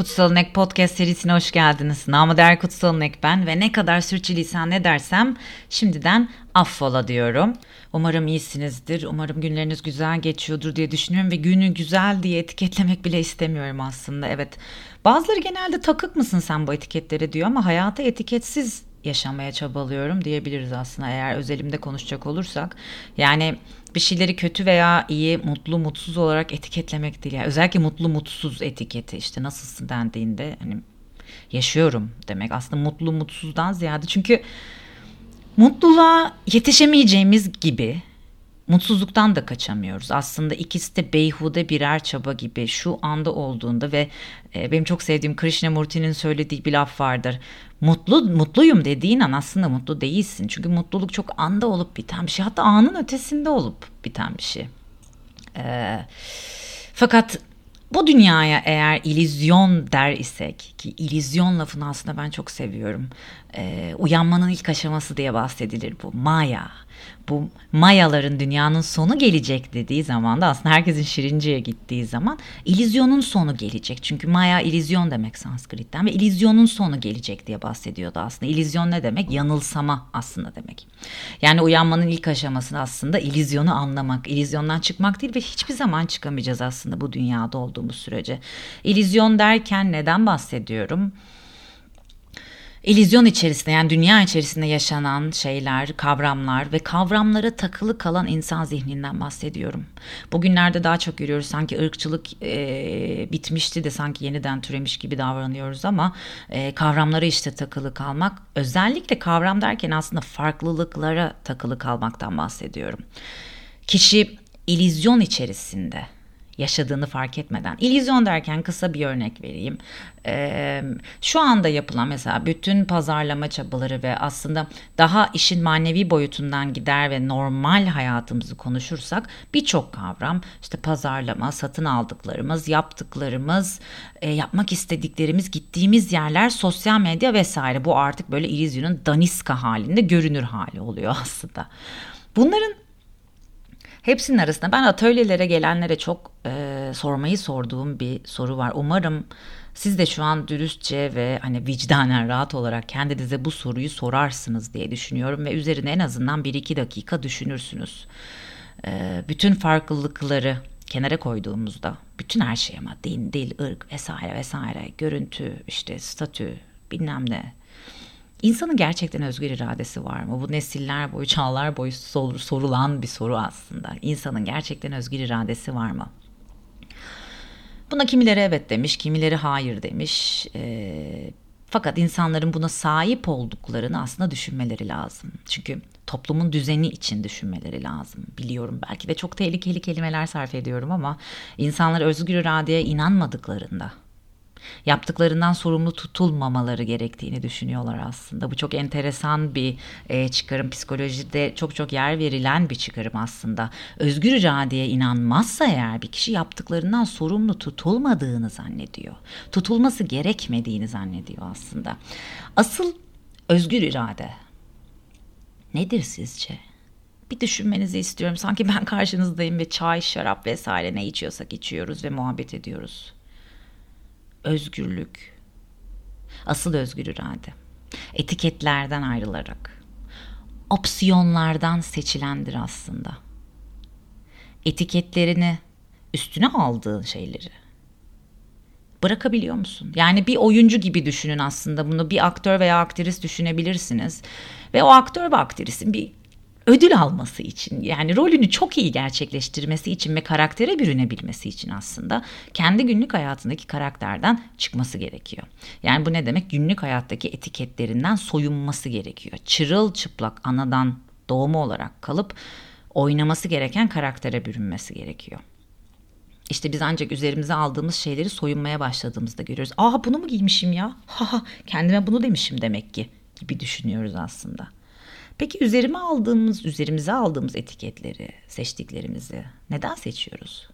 Kutsal Inek Podcast serisine hoş geldiniz. Namıdeğer Kutsal Inek ben ve ne kadar sürçülisan edersem şimdiden affola diyorum. Umarım iyisinizdir, umarım günleriniz güzel geçiyordur diye düşünüyorum ve günü güzel diye etiketlemek bile istemiyorum aslında. Evet, bazıları genelde takık mısın sen bu etiketlere diyor ama hayata etiketsiz yaşamaya çabalıyorum diyebiliriz aslında eğer özelimde konuşacak olursak. Yani bir şeyleri kötü veya iyi, mutlu, mutsuz olarak etiketlemek değil. Yani özellikle mutlu, mutsuz etiketi işte nasılsın dendiğinde hani yaşıyorum demek. Aslında mutlu, mutsuzdan ziyade çünkü mutluluğa yetişemeyeceğimiz gibi mutsuzluktan da kaçamıyoruz. Aslında ikisi de beyhude birer çaba gibi şu anda olduğunda ve benim çok sevdiğim Krishnamurti'nin söylediği bir laf vardır. Mutluyum dediğin an aslında mutlu değilsin. Çünkü mutluluk çok anda olup biten bir şey. Hatta anın ötesinde olup biten bir şey. Fakat bu dünyaya eğer illüzyon der isek ki illüzyon lafını aslında ben çok seviyorum. Uyanmanın ilk aşaması diye bahsedilir bu. Maya. Bu Mayaların dünyanın sonu gelecek dediği zaman da aslında herkesin Şirince'ye gittiği zaman illüzyonun sonu gelecek. Çünkü Maya illüzyon demek Sanskrit'ten ve illüzyonun sonu gelecek diye bahsediyordu aslında. İllüzyon ne demek? Yanılsama aslında demek. Yani uyanmanın ilk aşaması aslında illüzyonu anlamak, illüzyondan çıkmak değil ve hiçbir zaman çıkamayacağız aslında bu dünyada olduğumuz sürece. İllüzyon derken neden bahsediyorum? İllüzyon içerisinde yani dünya içerisinde yaşanan şeyler, kavramlar ve kavramlara takılı kalan insan zihninden bahsediyorum. Bugünlerde daha çok görüyoruz sanki ırkçılık bitmişti de sanki yeniden türemiş gibi davranıyoruz ama kavramlara işte takılı kalmak. Özellikle kavram derken aslında farklılıklara takılı kalmaktan bahsediyorum. Kişi illüzyon içerisinde yaşadığını fark etmeden. İllüzyon derken kısa bir örnek vereyim. Şu anda yapılan mesela bütün pazarlama çabaları ve aslında daha işin manevi boyutundan gider ve normal hayatımızı konuşursak birçok kavram işte pazarlama, satın aldıklarımız, yaptıklarımız, yapmak istediklerimiz, gittiğimiz yerler, sosyal medya vesaire bu artık böyle illüzyonun daniska halinde görünür hali oluyor aslında. Bunların hepsinin arasında ben atölyelere gelenlere çok sormayı sorduğum bir soru var. Umarım siz de şu an dürüstçe ve hani vicdanen rahat olarak kendinize bu soruyu sorarsınız diye düşünüyorum. Ve üzerine en azından 1-2 dakika düşünürsünüz. Bütün farklılıkları kenara koyduğumuzda bütün her şey ama din, dil, ırk vesaire vesaire görüntü işte statü bilmem ne. İnsanın gerçekten özgür iradesi var mı? Bu nesiller boyu, çağlar boyu sorulan bir soru aslında. İnsanın gerçekten özgür iradesi var mı? Buna kimileri evet demiş, kimileri hayır demiş. Fakat insanların buna sahip olduklarını aslında düşünmeleri lazım. Çünkü toplumun düzeni için düşünmeleri lazım. Biliyorum belki de çok tehlikeli kelimeler sarf ediyorum ama insanlar özgür iradeye inanmadıklarında yaptıklarından sorumlu tutulmamaları gerektiğini düşünüyorlar aslında. Bu çok enteresan bir çıkarım. Psikolojide çok yer verilen bir çıkarım aslında. Özgür iradeye inanmazsa eğer bir kişi yaptıklarından sorumlu tutulmadığını zannediyor. Tutulması gerekmediğini zannediyor aslında. Asıl özgür irade nedir sizce? Bir düşünmenizi istiyorum. Sanki ben karşınızdayım ve çay, şarap vesaire ne içiyorsak içiyoruz ve muhabbet ediyoruz. Özgürlük, asıl özgür irade, etiketlerden ayrılarak, opsiyonlardan seçilendir aslında. Etiketlerini, üstüne aldığın şeyleri bırakabiliyor musun? Yani bir oyuncu gibi düşünün aslında bunu, bir aktör veya aktris düşünebilirsiniz ve o aktör ve aktrisin bir ödül alması için yani rolünü çok iyi gerçekleştirmesi için ve karaktere bürünebilmesi için aslında kendi günlük hayatındaki karakterden çıkması gerekiyor. Yani bu ne demek? Günlük hayattaki etiketlerinden soyunması gerekiyor. Çırılçıplak anadan doğma olarak kalıp oynaması gereken karaktere bürünmesi gerekiyor. İşte biz ancak üzerimize aldığımız şeyleri soyunmaya başladığımızda görüyoruz. Aa bunu mu giymişim ya? Ha, kendime bunu demişim demek ki gibi düşünüyoruz aslında. Peki üzerimize aldığımız etiketleri, seçtiklerimizi neden seçiyoruz?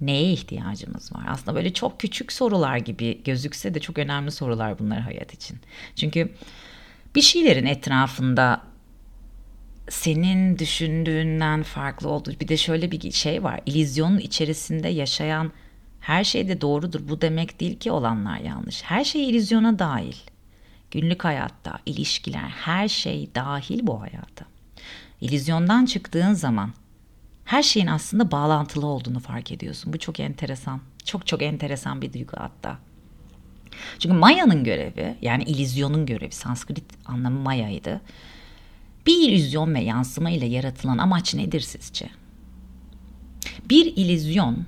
Neye ihtiyacımız var? Aslında böyle çok küçük sorular gibi gözükse de çok önemli sorular bunlar hayat için. Çünkü bir şeylerin etrafında senin düşündüğünden farklı olduğu bir de şöyle bir şey var. İllüzyonun içerisinde yaşayan her şey de doğrudur, bu demek değil ki olanlar yanlış. Her şey illüzyona dahil. Günlük hayatta, ilişkiler, her şey dahil bu hayata. İllüzyondan çıktığın zaman her şeyin aslında bağlantılı olduğunu fark ediyorsun. Bu çok enteresan. Çok çok enteresan bir duygu hatta. Çünkü Maya'nın görevi, yani illüzyonun görevi, Sanskrit anlamı Maya'ydı. Bir illüzyon ve yansıma ile yaratılan amaç nedir sizce? Bir illüzyon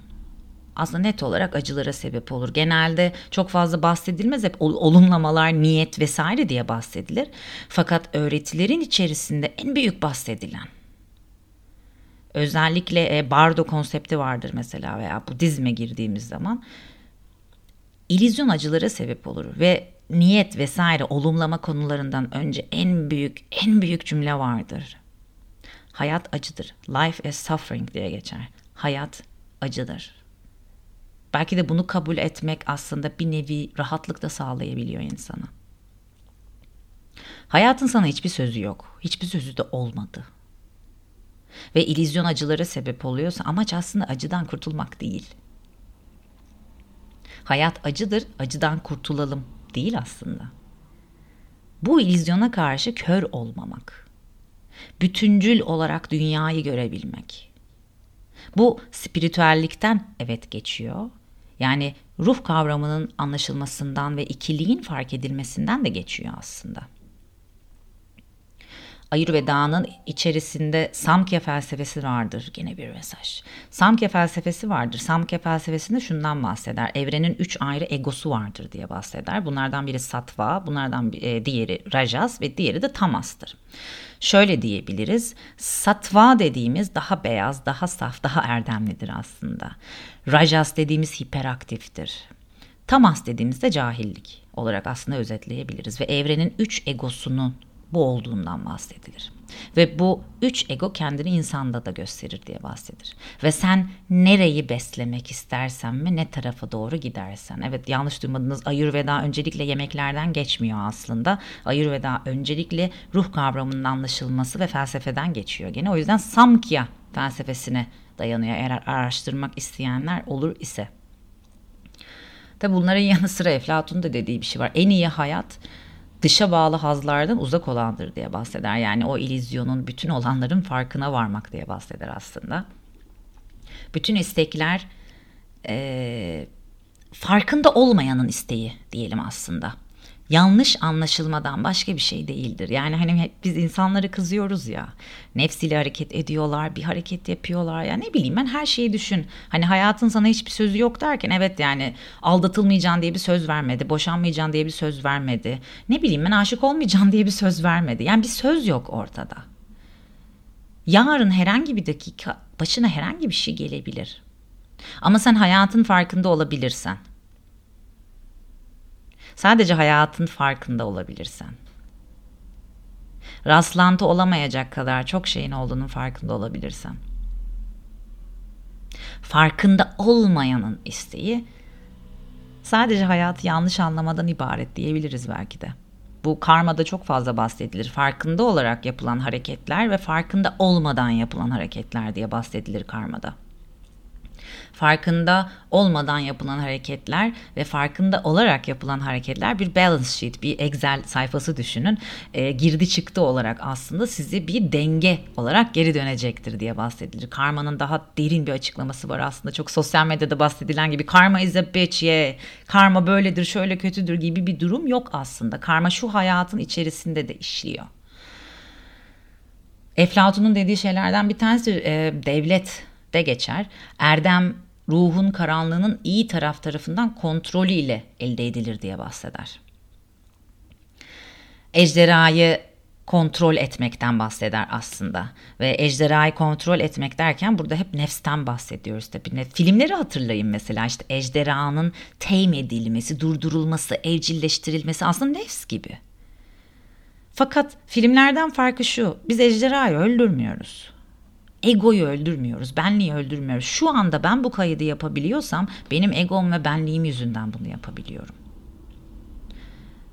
aslında net olarak acılara sebep olur. Genelde çok fazla bahsedilmez. Hep olumlamalar, niyet vesaire diye bahsedilir. Fakat öğretilerin içerisinde en büyük bahsedilen, özellikle bardo konsepti vardır mesela veya Budizm'e girdiğimiz zaman, illüzyon acılara sebep olur ve niyet vesaire olumlama konularından önce en büyük cümle vardır. Hayat acıdır. Life is suffering diye geçer. Hayat acıdır. Belki de bunu kabul etmek aslında bir nevi rahatlık da sağlayabiliyor insana. Hayatın sana hiçbir sözü yok. Hiçbir sözü de olmadı. Ve illüzyon acılara sebep oluyorsa amaç aslında acıdan kurtulmak değil. Hayat acıdır, acıdan kurtulalım değil aslında. Bu illüzyona karşı kör olmamak. Bütüncül olarak dünyayı görebilmek. Bu spiritüellikten evet geçiyor. Yani ruh kavramının anlaşılmasından ve ikiliğin fark edilmesinden de geçiyor aslında. Ayurveda'nın içerisinde Samkhya felsefesi vardır. Gene bir mesaj. Samkhya felsefesi vardır. Samkhya felsefesinde şundan bahseder. Evrenin 3 ayrı egosu vardır diye bahseder. Bunlardan biri Satva, bunlardan diğeri Rajas ve diğeri de Tamas'tır. Şöyle diyebiliriz. Satva dediğimiz daha beyaz, daha saf, daha erdemlidir aslında. Rajas dediğimiz hiperaktiftir. Tamas dediğimiz de cahillik olarak aslında özetleyebiliriz. Ve evrenin 3 egosunun bu olduğundan bahsedilir. Ve bu 3 ego kendini insanda da gösterir diye bahsedilir. Ve sen nereyi beslemek istersen ve ne tarafa doğru gidersen. Evet, yanlış duymadınız, Ayurveda öncelikle yemeklerden geçmiyor aslında. Ayurveda öncelikle ruh kavramının anlaşılması ve felsefeden geçiyor gene. O yüzden Samkhya felsefesine dayanıyor eğer araştırmak isteyenler olur ise. Tabi bunların yanı sıra Eflatun da dediği bir şey var. En iyi hayat dışa bağlı hazlardan uzak olandır diye bahseder. Yani o illüzyonun bütün olanların farkına varmak diye bahseder aslında. Bütün istekler farkında olmayanın isteği diyelim aslında. Yanlış anlaşılmadan başka bir şey değildir. Yani hani biz insanlara kızıyoruz ya. Nefsiyle hareket ediyorlar, bir hareket yapıyorlar. Ya ne bileyim ben, her şeyi düşün. Hani hayatın sana hiçbir sözü yok derken, evet yani aldatılmayacaksın diye bir söz vermedi. Boşanmayacaksın diye bir söz vermedi. Ne bileyim ben, aşık olmayacaksın diye bir söz vermedi. Yani bir söz yok ortada. Yarın herhangi bir dakika başına herhangi bir şey gelebilir. Ama sen hayatın farkında olabilirsen. Sadece hayatın farkında olabilirsen. Rastlantı olamayacak kadar çok şeyin olduğunun farkında olabilirsen. Farkında olmayanın isteği sadece hayatı yanlış anlamadan ibaret diyebiliriz belki de. Bu karmada çok fazla bahsedilir. Farkında olarak yapılan hareketler ve farkında olmadan yapılan hareketler diye bahsedilir karmada. Farkında olmadan yapılan hareketler ve farkında olarak yapılan hareketler bir balance sheet, bir Excel sayfası düşünün. Girdi çıktı olarak aslında sizi bir denge olarak geri dönecektir diye bahsedilir. Karmanın daha derin bir açıklaması var aslında. Çok sosyal medyada bahsedilen gibi karma is a bitch, yeah. Karma böyledir, şöyle kötüdür gibi bir durum yok aslında. Karma şu hayatın içerisinde de işliyor. Eflatun'un dediği şeylerden bir tanesi devlet de geçer. Erdem ruhun karanlığının iyi taraf tarafından kontrolüyle elde edilir diye bahseder. Ejderhayı kontrol etmekten bahseder aslında. Ve ejderhayı kontrol etmek derken burada hep nefsten bahsediyoruz tabii. Filmleri hatırlayın mesela, işte ejderhanın tame edilmesi, durdurulması, evcilleştirilmesi aslında nefs gibi. Fakat filmlerden farkı şu, biz ejderhayı öldürmüyoruz. Egoyu öldürmüyoruz, benliği öldürmüyoruz. Şu anda ben bu kaydı yapabiliyorsam benim egom ve benliğim yüzünden bunu yapabiliyorum.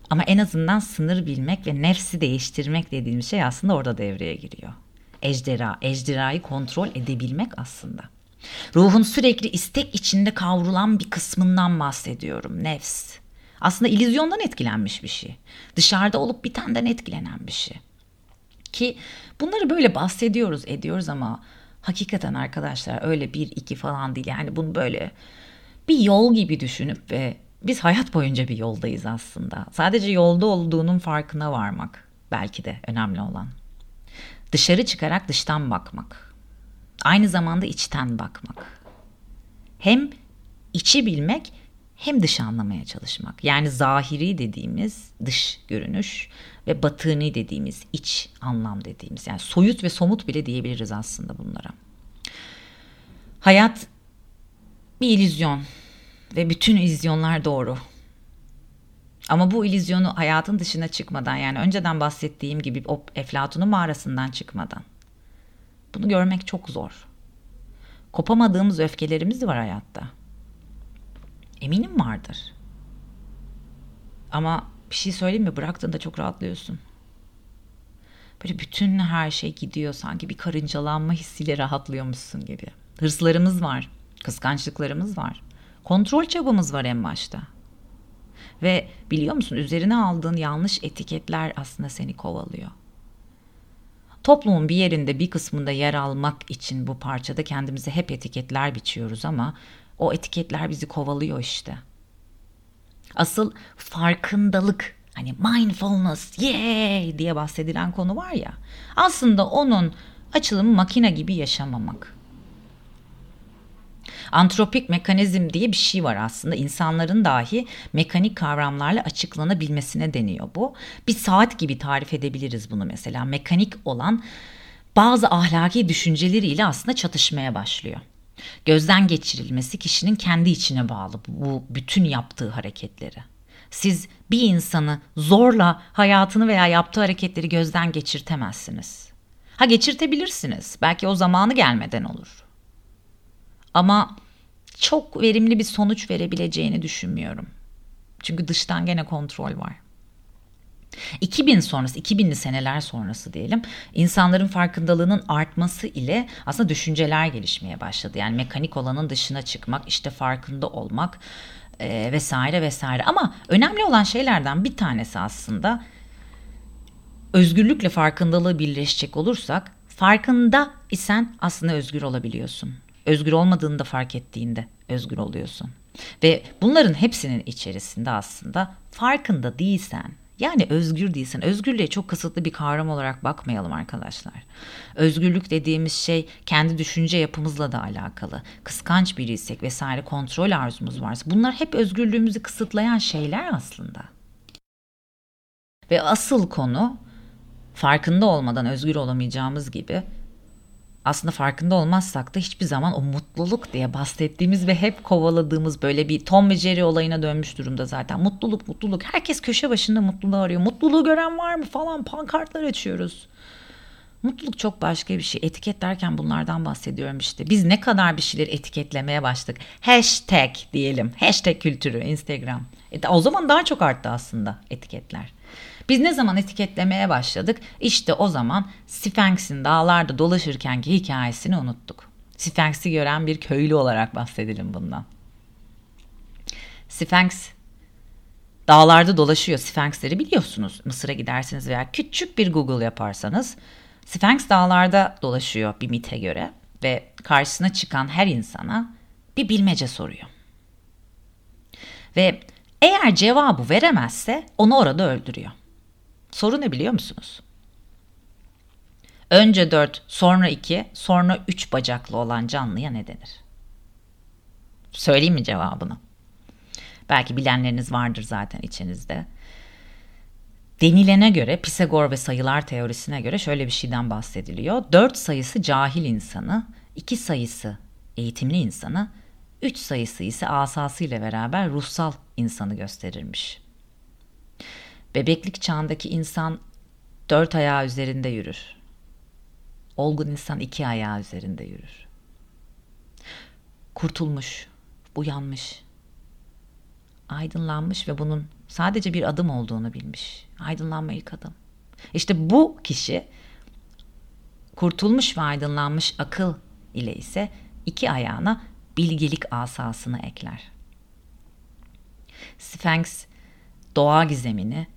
Ama en azından sınır bilmek ve nefsi değiştirmek dediğim şey aslında orada devreye giriyor. Ejderhayı kontrol edebilmek aslında. Ruhun sürekli istek içinde kavrulan bir kısmından bahsediyorum, nefs. Aslında illüzyondan etkilenmiş bir şey. Dışarıda olup bitenden etkilenen bir şey. Ki bunları böyle bahsediyoruz, ediyoruz ama hakikaten arkadaşlar öyle bir iki falan değil. Yani bunu böyle bir yol gibi düşünüp ve biz hayat boyunca bir yoldayız aslında. Sadece yolda olduğunun farkına varmak belki de önemli olan. Dışarı çıkarak dıştan bakmak. Aynı zamanda içten bakmak. Hem içi bilmek hem dışı anlamaya çalışmak. Yani zahiri dediğimiz dış görünüş ve batıni dediğimiz iç anlam dediğimiz. Yani soyut ve somut bile diyebiliriz aslında bunlara. Hayat bir illüzyon ve bütün illüzyonlar doğru. Ama bu illüzyonu hayatın dışına çıkmadan, yani önceden bahsettiğim gibi o Eflatun'un mağarasından çıkmadan. Bunu görmek çok zor. Kopamadığımız öfkelerimiz var hayatta. Eminim vardır. Ama bir şey söyleyeyim mi? Bıraktığında çok rahatlıyorsun. Böyle bütün her şey gidiyor, sanki bir karıncalanma hissiyle rahatlıyormuşsun gibi. Hırslarımız var, kıskançlıklarımız var. Kontrol çabamız var en başta. Ve biliyor musun, üzerine aldığın yanlış etiketler aslında seni kovalıyor. Toplumun bir yerinde, bir kısmında yer almak için bu parçada kendimize hep etiketler biçiyoruz ama o etiketler bizi kovalıyor işte. Asıl farkındalık, hani mindfulness, yay diye bahsedilen konu var ya. Aslında onun açılımı makine gibi yaşamamak. Antropik mekanizm diye bir şey var aslında. İnsanların dahi mekanik kavramlarla açıklanabilmesine deniyor bu. Bir saat gibi tarif edebiliriz bunu mesela. Mekanik olan bazı ahlaki düşünceleriyle aslında çatışmaya başlıyor. Gözden geçirilmesi kişinin kendi içine bağlı bu bütün yaptığı hareketleri. Siz bir insanı zorla hayatını veya yaptığı hareketleri gözden geçirtemezsiniz. Ha, geçirtebilirsiniz. Belki o zamanı gelmeden olur. Ama çok verimli bir sonuç verebileceğini düşünmüyorum. Çünkü dıştan gene kontrol var. 2000 sonrası, 2000'li seneler sonrası diyelim, insanların farkındalığının artması ile aslında düşünceler gelişmeye başladı. Yani mekanik olanın dışına çıkmak, işte farkında olmak vesaire vesaire. Ama önemli olan şeylerden bir tanesi aslında, özgürlükle farkındalığı birleşecek olursak, farkında isen aslında özgür olabiliyorsun. Özgür olmadığını da fark ettiğinde özgür oluyorsun. Ve bunların hepsinin içerisinde aslında farkında değilsen, yani özgür değilsin. Özgürlüğe çok kısıtlı bir kavram olarak bakmayalım arkadaşlar. Özgürlük dediğimiz şey kendi düşünce yapımızla da alakalı. Kıskanç biriysek vesaire, kontrol arzumuz varsa, bunlar hep özgürlüğümüzü kısıtlayan şeyler aslında. Ve asıl konu, farkında olmadan özgür olamayacağımız gibi, aslında farkında olmazsak da hiçbir zaman o mutluluk diye bahsettiğimiz ve hep kovaladığımız, böyle bir Tom ve Jerry olayına dönmüş durumda zaten. Mutluluk, mutluluk. Herkes köşe başında mutluluğu arıyor. Mutluluğu gören var mı falan pankartlar açıyoruz. Mutluluk çok başka bir şey. Etiket derken bunlardan bahsediyorum işte. Biz ne kadar bir şeyleri etiketlemeye başladık. Hashtag diyelim. Hashtag kültürü, Instagram. O zaman daha çok arttı aslında etiketler. Biz ne zaman etiketlemeye başladık? İşte o zaman Sfenks'in dağlarda dolaşırkenki hikayesini unuttuk. Sfenks'i gören bir köylü olarak bahsedelim bundan. Sfenks dağlarda dolaşıyor. Sfenksleri biliyorsunuz. Mısır'a giderseniz veya küçük bir Google yaparsanız, Sfenks dağlarda dolaşıyor bir mite göre ve karşısına çıkan her insana bir bilmece soruyor. Ve eğer cevabı veremezse onu orada öldürüyor. Soru ne biliyor musunuz? Önce 4, sonra 2, sonra 3 bacaklı olan canlıya ne denir? Söyleyeyim mi cevabını? Belki bilenleriniz vardır zaten içinizde. Denilene göre, Pisagor ve sayılar teorisine göre şöyle bir şeyden bahsediliyor. 4 sayısı cahil insanı, 2 sayısı eğitimli insanı, 3 sayısı ise asasıyla beraber ruhsal insanı gösterirmiş. Bebeklik çağındaki insan 4 ayağı üzerinde yürür. Olgun insan 2 ayağı üzerinde yürür. Kurtulmuş, uyanmış, aydınlanmış ve bunun sadece bir adım olduğunu bilmiş. Aydınlanma ilk adım. İşte bu kişi kurtulmuş ve aydınlanmış akıl ile ise iki ayağına bilgelik asasını ekler. Sfenks doğa gizemini,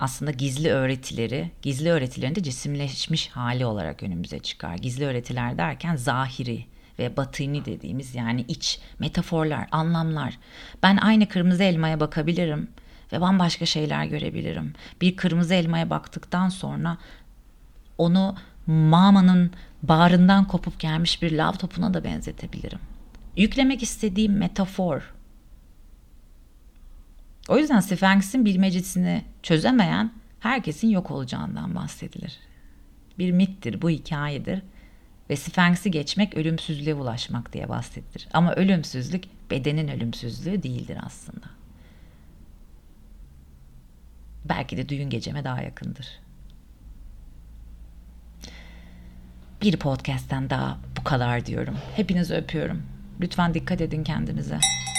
aslında gizli öğretilerin de cisimleşmiş hali olarak önümüze çıkar. Gizli öğretiler derken zahiri ve batini dediğimiz, yani iç metaforlar, anlamlar. Ben aynı kırmızı elmaya bakabilirim ve bambaşka şeyler görebilirim. Bir kırmızı elmaya baktıktan sonra onu mamanın bağrından kopup gelmiş bir lav topuna da benzetebilirim. Yüklemek istediğim metafor. O yüzden Sfenks'in bilmecesini çözemeyen herkesin yok olacağından bahsedilir. Bir mittir, bu hikayedir ve Sfenks'i geçmek ölümsüzlüğe ulaşmak diye bahsedilir. Ama ölümsüzlük bedenin ölümsüzlüğü değildir aslında. Belki de düğün geceme daha yakındır. Bir podcast'ten daha bu kadar diyorum. Hepinizi öpüyorum. Lütfen dikkat edin kendinize.